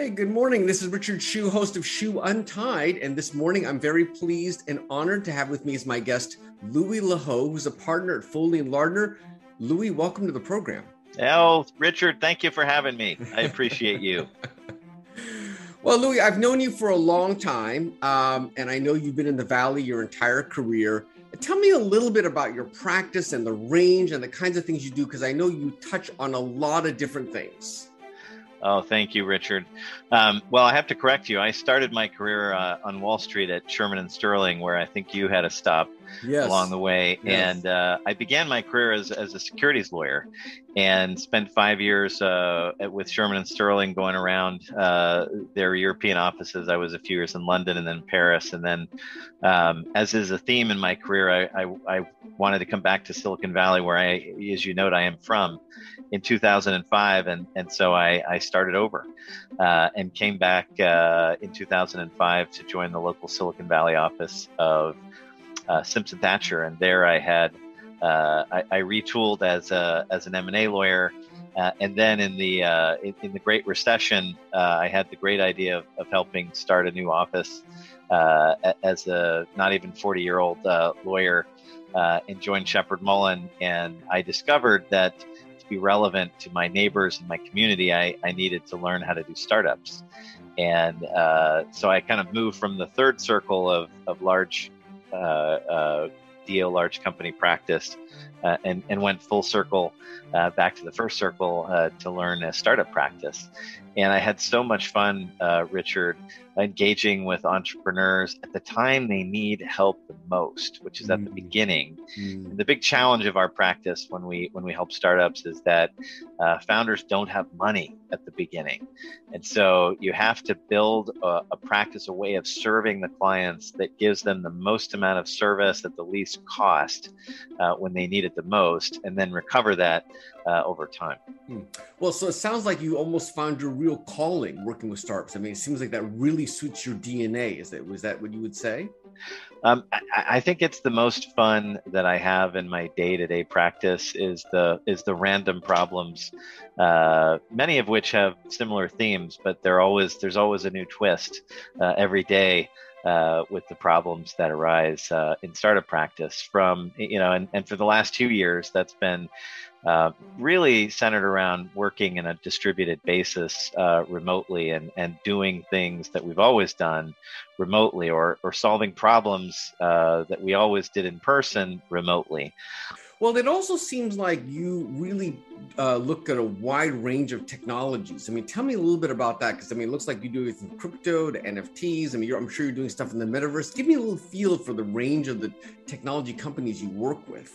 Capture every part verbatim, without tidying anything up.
Hey, good morning. This is Richard Hsu, host of Shoe Untied. And this morning, I'm very pleased and honored to have with me as my guest, Louis Lehot, who's a partner at Foley and Lardner. Louis, welcome to the program. Oh, Richard, thank you for having me. I appreciate you. Well, Louis, I've known you for a long time, um, and I know you've been in the Valley your entire career. Tell me a little bit about your practice and the range and the kinds of things you do, because I know you touch on a lot of different things. Oh, thank you, Richard. Um, well, I have to correct you. I started my career uh, on Wall Street at Sherman and Sterling, where I think you had a stop yes. along the way. Yes. And uh, I began my career as, as a securities lawyer and spent five years uh, with Sherman and Sterling going around uh, their European offices. I was a few years in London and then Paris. And then, um, as is a theme in my career, I, I, I wanted to come back to Silicon Valley, where I, as you note, I am from, in two thousand five. And, and so I, I started over uh, and came back uh, in two thousand five to join the local Silicon Valley office of uh, Simpson Thatcher, and there I had uh, I, I retooled as a as an M and A lawyer, uh, and then in the uh, in, in the Great Recession, uh, I had the great idea of, of helping start a new office uh, as a not even forty year old uh, lawyer, uh, and joined Shepherd Mullen, and I discovered that, be relevant to my neighbors and my community, I, I needed to learn how to do startups. And uh, so I kind of moved from the third circle of, of large uh, uh, deal, large company practice, uh, and, and went full circle uh, back to the first circle uh, to learn a startup practice. And I had so much fun, uh, Richard, engaging with entrepreneurs at the time they need help the most, which is mm. at the beginning. Mm. And the big challenge of our practice when we when we help startups is that uh, founders don't have money at the beginning. And so you have to build a, a practice, a way of serving the clients that gives them the most amount of service at the least cost uh, when they need it the most, and then recover that uh, over time. Mm. Well, so it sounds like you almost found your real calling working with startups. I mean, it seems like that really suits your D N A. Is that, was that what you would say? Um, I, I think it's the most fun that I have in my day-to-day practice is the is the random problems, uh, many of which have similar themes, but they're always there's always a new twist uh, every day uh, with the problems that arise uh, in startup practice. From you know, and, and for the last two years, that's been Uh, really centered around working in a distributed basis uh, remotely and, and doing things that we've always done remotely or, or solving problems uh, that we always did in person remotely. Well, it also seems like you really uh, look at a wide range of technologies. I mean, tell me a little bit about that, because I mean, it looks like you do it from crypto to N F Ts. I mean, you're, I'm sure you're doing stuff in the metaverse. Give me a little feel for the range of the technology companies you work with.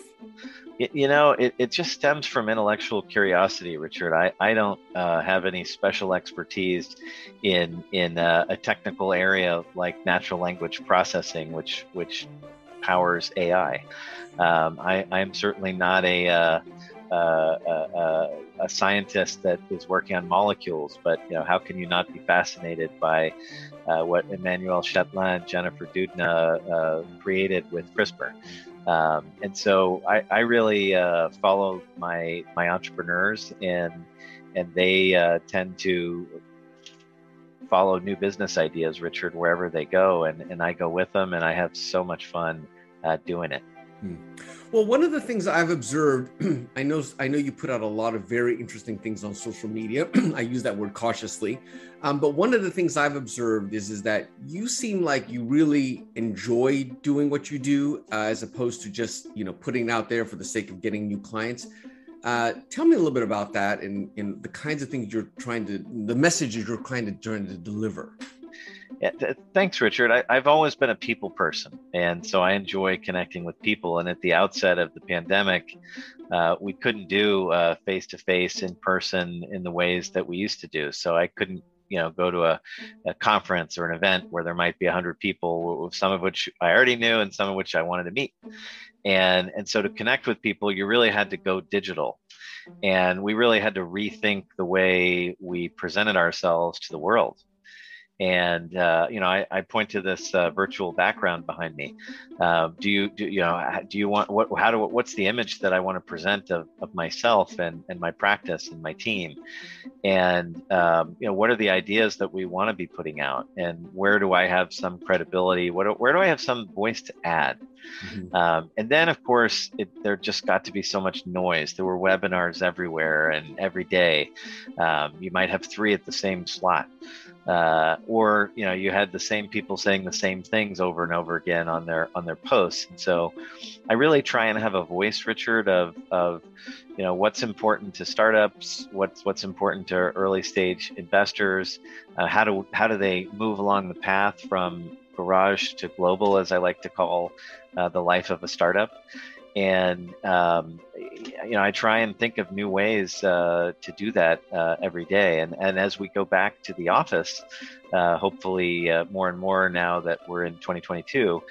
You know, it, it just stems from intellectual curiosity, Richard. I, I don't uh, have any special expertise in in uh, a technical area like natural language processing, which which powers A I. Um, I am certainly not a, uh, uh, uh, a scientist that is working on molecules, but you know, how can you not be fascinated by uh, what Emmanuel Charpentier and Jennifer Doudna uh, created with CRISPR? Um, and so I, I really uh, follow my my entrepreneurs, and and they uh, tend to follow new business ideas, Richard, wherever they go, and, and I go with them, and I have so much fun uh, doing it. Hmm. Well, one of the things I've observed, I know I know you put out a lot of very interesting things on social media. I use that word cautiously. Um, but one of the things I've observed is, is that you seem like you really enjoy doing what you do, uh, as opposed to just, you know, putting it out there for the sake of getting new clients. Uh, tell me a little bit about that and, and the kinds of things you're trying to, the messages you're trying to, trying to deliver. Yeah, th- thanks, Richard. I, I've always been a people person, and so I enjoy connecting with people. And at the outset of the pandemic, uh, we couldn't do uh, face-to-face in person in the ways that we used to do. So I couldn't, you know, go to a, a conference or an event where there might be one hundred people, some of which I already knew and some of which I wanted to meet. And, and so to connect with people, you really had to go digital. And we really had to rethink the way we presented ourselves to the world. And, uh, you know, I, I point to this uh, virtual background behind me. Uh, do you, do, you know, do you want, what, how do, what's the image that I want to present of, of myself and, and my practice and my team? And, um, you know, what are the ideas that we want to be putting out? And where do I have some credibility? What, where do I have some voice to add? Mm-hmm. Um, and then, of course, it, there just got to be so much noise. There were webinars everywhere and every day. Um, you might have three at the same slot. Uh, or, you know, you had the same people saying the same things over and over again on their on their posts. And so I really try and have a voice, Richard, of, of you know, what's important to startups, what's what's important to early stage investors, uh, how do how do they move along the path from garage to global, as I like to call uh, the life of a startup. And, um, you know, I try and think of new ways uh, to do that uh, every day. And, and as we go back to the office, uh, hopefully uh, more and more now that we're in twenty twenty-two,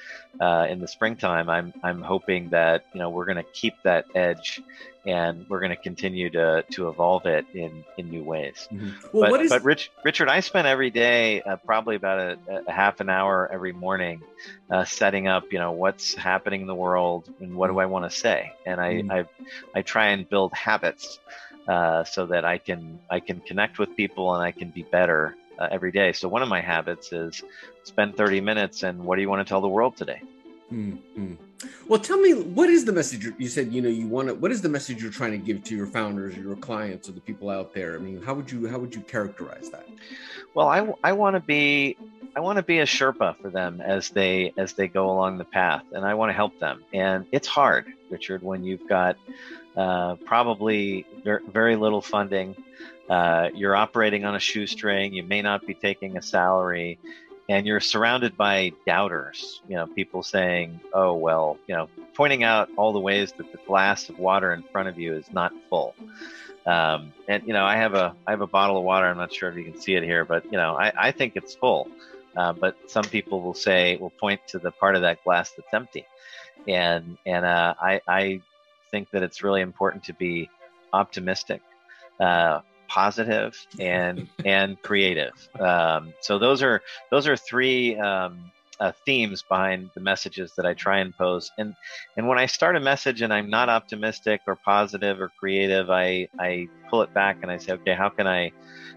uh, in the springtime, I'm, I'm hoping that, you know, we're going to keep that edge and we're going to continue to to evolve it in, in new ways. Mm-hmm. Well, but what is... but Rich, Richard, I spend every day, uh, probably about a, a half an hour every morning, uh, setting up, you know, what's happening in the world and what do I want to say? And I, mm-hmm. I, I try and build habits uh, so that I can, I can connect with people and I can be better uh, every day. So one of my habits is spend thirty minutes and what do you want to tell the world today? Mm-hmm. Well, tell me, what is the message you said, you know, you want to, what is the message you're trying to give to your founders, or your clients, or the people out there? I mean, how would you, how would you characterize that? Well, I, I want to be, I want to be a Sherpa for them as they, as they go along the path, and I want to help them. And it's hard, Richard, when you've got uh, probably ver- very little funding, uh, you're operating on a shoestring, you may not be taking a salary, and you're surrounded by doubters, you know, people saying, oh, well, you know, pointing out all the ways that the glass of water in front of you is not full. Um, and, you know, I have a I have a bottle of water. I'm not sure if you can see it here, but, you know, I, I think it's full. Uh, but some people will say, will point to the part of that glass that's empty. And, and uh, I, I think that it's really important to be optimistic, uh, positive and and creative. Um, so those are those are three um, uh, themes behind the messages that I try and pose. And and when I start a message and I'm not optimistic or positive or creative, I I pull it back and I say, okay, how can I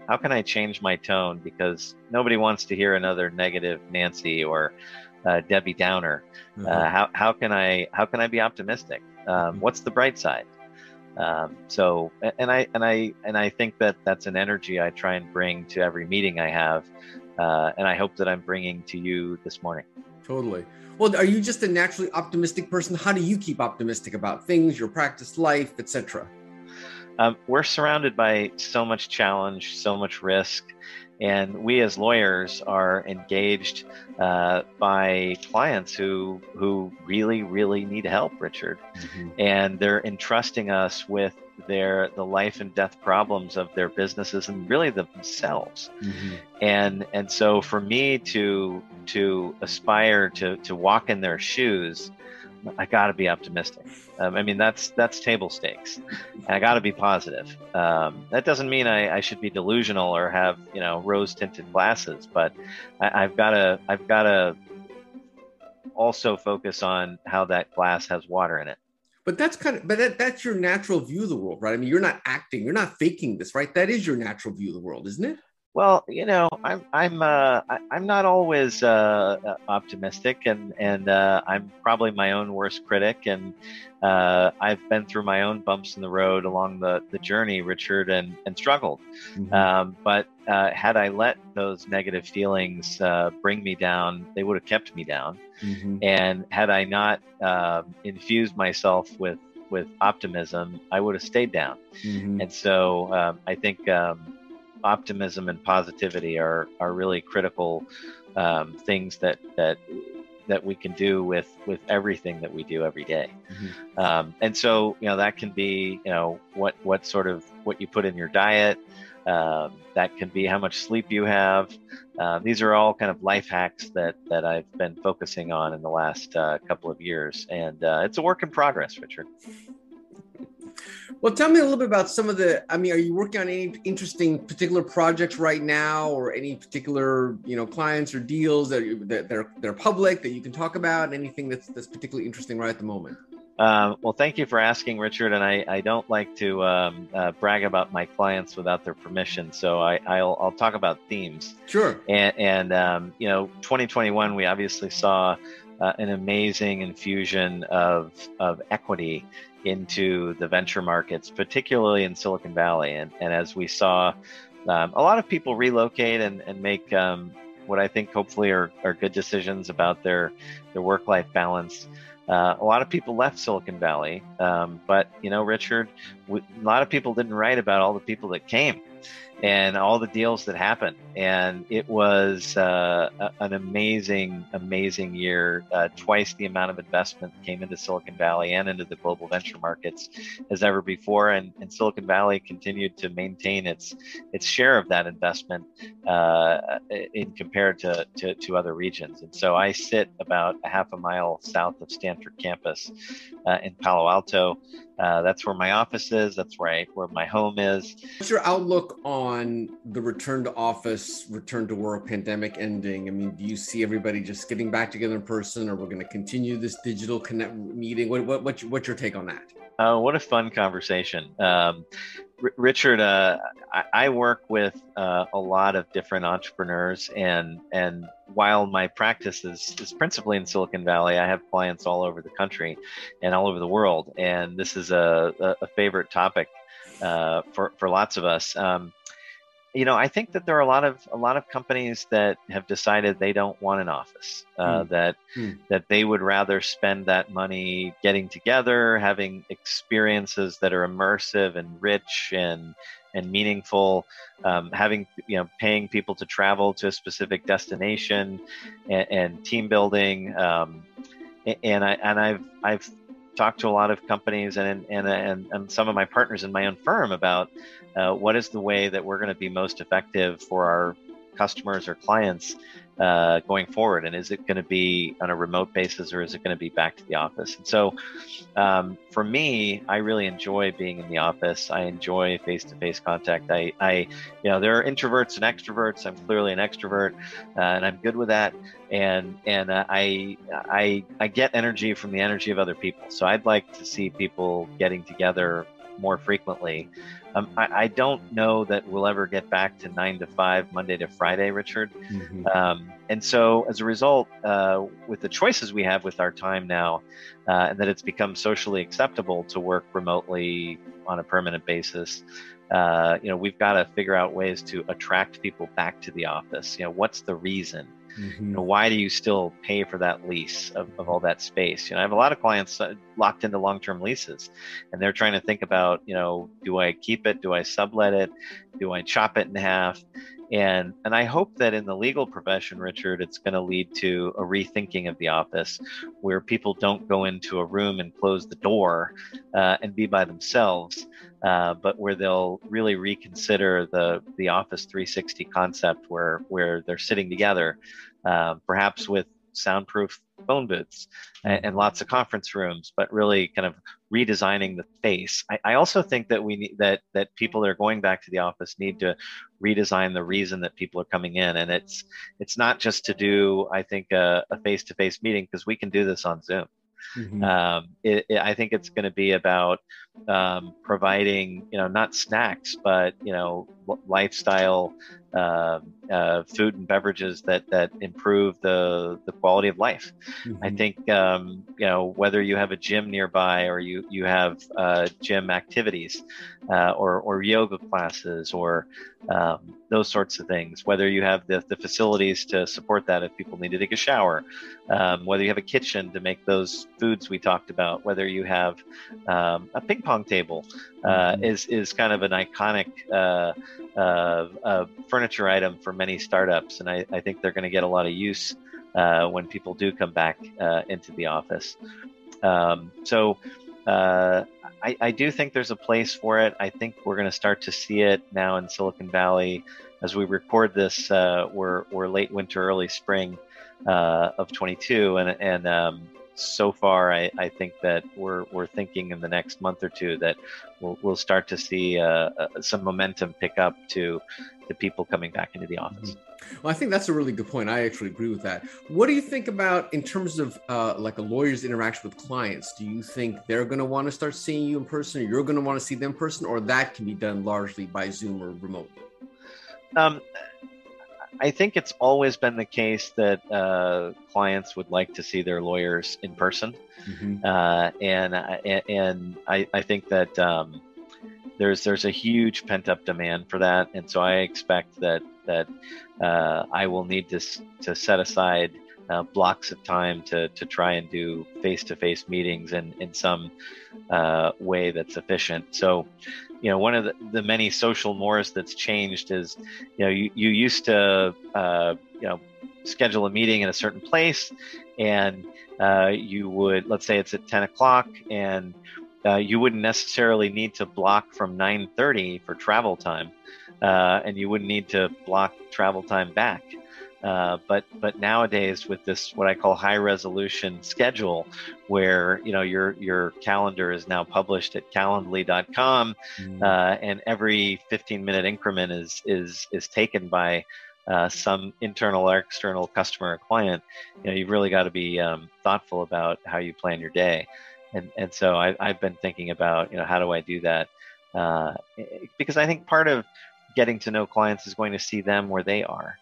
how can I change my tone, because nobody wants to hear another negative Nancy or uh, Debbie Downer. Mm-hmm. Uh, how how can I how can I be optimistic? Um, mm-hmm. What's the bright side? Um, so, and I, and I, and I think that that's an energy I try and bring to every meeting I have. Uh, and I hope that I'm bringing to you this morning. Totally. Well, are you just a naturally optimistic person? How do you keep optimistic about things, your practice, life, et cetera? Um, we're surrounded by so much challenge, so much risk. And we as lawyers are engaged uh, by clients who who really, really need help, Richard. Mm-hmm. And they're entrusting us with their the life and death problems of their businesses and really themselves. Mm-hmm. And and so for me to to aspire to to walk in their shoes, I got to be optimistic. Um, I mean, that's that's table stakes. And I got to be positive. Um, that doesn't mean I, I should be delusional or have, you know, rose-tinted glasses, but I, I've got to I've got to also focus on how that glass has water in it. But that's kind of but that, that's your natural view of the world, right? I mean, you're not acting, you're not faking this, right? That is your natural view of the world, isn't it? Well, you know, I'm I'm uh, I'm not always uh, optimistic, and and uh, I'm probably my own worst critic, and uh, I've been through my own bumps in the road along the, the journey, Richard, and and struggled. Mm-hmm. Um, but uh, had I let those negative feelings uh, bring me down, they would have kept me down. Mm-hmm. And had I not uh, infused myself with with optimism, I would have stayed down. Mm-hmm. And so um, I think. Um, Optimism and positivity are are really critical um, things that that that we can do with with everything that we do every day. Mm-hmm. Um, and so, you know, that can be, you know, what what sort of what you put in your diet. Um, that can be how much sleep you have. Uh, these are all kind of life hacks that that I've been focusing on in the last uh, couple of years, and uh, it's a work in progress, Richard. Well, tell me a little bit about some of the, I mean, are you working on any interesting particular projects right now, or any particular, you know, clients or deals that, you, that, that, are, that are public that you can talk about, anything that's, that's particularly interesting right at the moment? Um, well, thank you for asking, Richard. And I, I don't like to um, uh, brag about my clients without their permission. So I, I'll, I'll talk about themes. Sure. And, and um, you know, twenty twenty-one, we obviously saw uh, an amazing infusion of, of equity into the venture markets, particularly in Silicon Valley. And, and as we saw, um, a lot of people relocate and, and make um, what I think hopefully are, are good decisions about their, their work-life balance. Uh, a lot of people left Silicon Valley, um, but, you know, Richard, we, a lot of people didn't write about all the people that came and all the deals that happened. And it was uh, a, an amazing, amazing year. Uh, twice the amount of investment that came into Silicon Valley and into the global venture markets as ever before. And, and Silicon Valley continued to maintain its its share of that investment uh, in compared to, to, to other regions. And so I sit about a half a mile south of Stanford campus uh, in Palo Alto. Uh, that's where my office is. That's where, I, where my home is. What's your outlook on the return to office, return to work, pandemic ending? I mean, do you see everybody just getting back together in person, or we're going to continue this digital connect meeting? What, what, what, what's your take on that? Uh, what a fun conversation. Um, R- Richard, uh, I-, I work with uh, a lot of different entrepreneurs, and and while my practice is, is principally in Silicon Valley, I have clients all over the country and all over the world. And this is a, a, a favorite topic uh, for, for lots of us. Um, You know, I think that there are a lot of a lot of companies that have decided they don't want an office, uh, mm. that mm. that they would rather spend that money getting together, having experiences that are immersive and rich and and meaningful, um, having, you know, paying people to travel to a specific destination, and, and team building. Um, and I and I've I've. talked to a lot of companies and and, and and some of my partners in my own firm about uh, what is the way that we're going to be most effective for our customers or clients uh, going forward, and is it going to be on a remote basis, or is it going to be back to the office? And so um, for me, I really enjoy being in the office. I enjoy face-to-face contact. I, I, you know, there are introverts and extroverts. I'm clearly an extrovert, uh, and I'm good with that. And and uh, I I I get energy from the energy of other people. So I'd like to see people getting together more frequently. Um, I, I don't know that we'll ever get back to nine to five, Monday to Friday, Richard. Mm-hmm. Um, and so as a result, uh, with the choices we have with our time now, uh, and that it's become socially acceptable to work remotely on a permanent basis, uh, you know, we've got to figure out ways to attract people back to the office. You know, what's the reason? Mm-hmm. You know, why do you still pay for that lease of, of all that space? You know, I have a lot of clients locked into long-term leases, and they're trying to think about, you know, do I keep it? Do I sublet it? Do I chop it in half? And and I hope that in the legal profession, Richard, it's going to lead to a rethinking of the office, where people don't go into a room and close the door uh, and be by themselves, uh, but where they'll really reconsider the the Office three sixty concept, where where they're sitting together, uh, perhaps with soundproof phone booths and, and lots of conference rooms, but really kind of redesigning the face. I, I also think that we need, that that people that are going back to the office need to redesign the reason that people are coming in. And it's it's not just to do, I think, a, a face-to-face meeting, because we can do this on Zoom. Mm-hmm. Um, it, it, I think it's going to be about um, providing, you know, not snacks, but, you know, lifestyle uh, uh, food and beverages that that improve the the quality of life. Mm-hmm. I think, um, you know, whether you have a gym nearby, or you you have uh, gym activities, uh, or or yoga classes, or um, those sorts of things. Whether you have the the facilities to support that if people need to take a shower. Um, whether you have a kitchen to make those foods we talked about. Whether you have um, a ping pong table uh, mm-hmm. is is kind of an iconic. Uh, Uh, a furniture item for many startups, and I, I think they're going to get a lot of use uh, when people do come back uh, into the office. Um, so uh, I, I do think there's a place for it. I think we're going to start to see it now in Silicon Valley. As we record this, uh, we're we're late winter, early spring uh, of twenty-two, and and um, so far, I, I think that we're we're thinking in the next month or two that we'll we'll start to see uh, uh, some momentum pick up to the people coming back into the office. Well, I think that's a really good point. I actually agree with that. What do you think about in terms of uh, like a lawyer's interaction with clients? Do you think they're going to want to start seeing you in person, or you're going to want to see them in person, or that can be done largely by Zoom or remotely? Um, I think it's always been the case that uh, clients would like to see their lawyers in person. Mm-hmm. uh, and, and I, I think that um, there's there's a huge pent-up demand for that. And so I expect that that uh, I will need to, to set aside uh, blocks of time to, to try and do face-to-face meetings in, in some uh, way that's efficient. So, you know, one of the, the many social mores that's changed is, you know, you, you used to, uh, you know, schedule a meeting in a certain place, and uh, you would, let's say it's at ten o'clock, and uh, you wouldn't necessarily need to block from nine thirty for travel time, uh, and you wouldn't need to block travel time back. Uh, but but nowadays, with this what I call high resolution schedule, where you know your your calendar is now published at calendly dot com, mm-hmm. uh, and every fifteen minute increment is is is taken by uh, some internal or external customer or client. You know, you've really got to be um, thoughtful about how you plan your day, and and so I, I've been thinking about, you know, how do I do that, uh, because I think part of getting to know clients is going to see them where they are.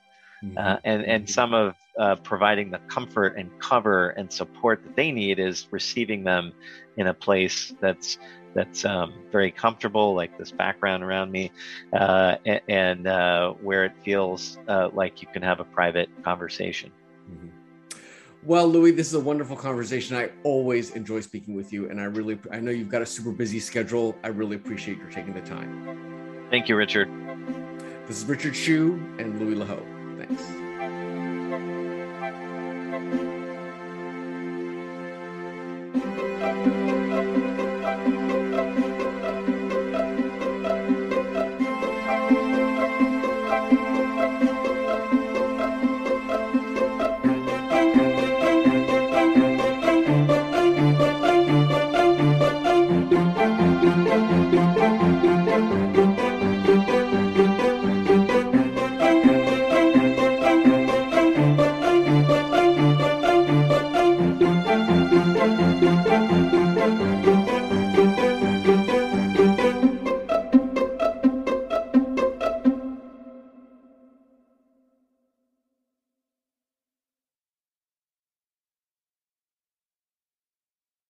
Uh, and, and some of uh, providing the comfort and cover and support that they need is receiving them in a place that's that's um, very comfortable, like this background around me, uh, and, and uh, where it feels uh, like you can have a private conversation. Mm-hmm. Well, Louis, this is a wonderful conversation. I always enjoy speaking with you, and I really I know you've got a super busy schedule. I really appreciate your taking the time. Thank you, Richard. This is Richard Hsu and Louis Lehot. Thanks.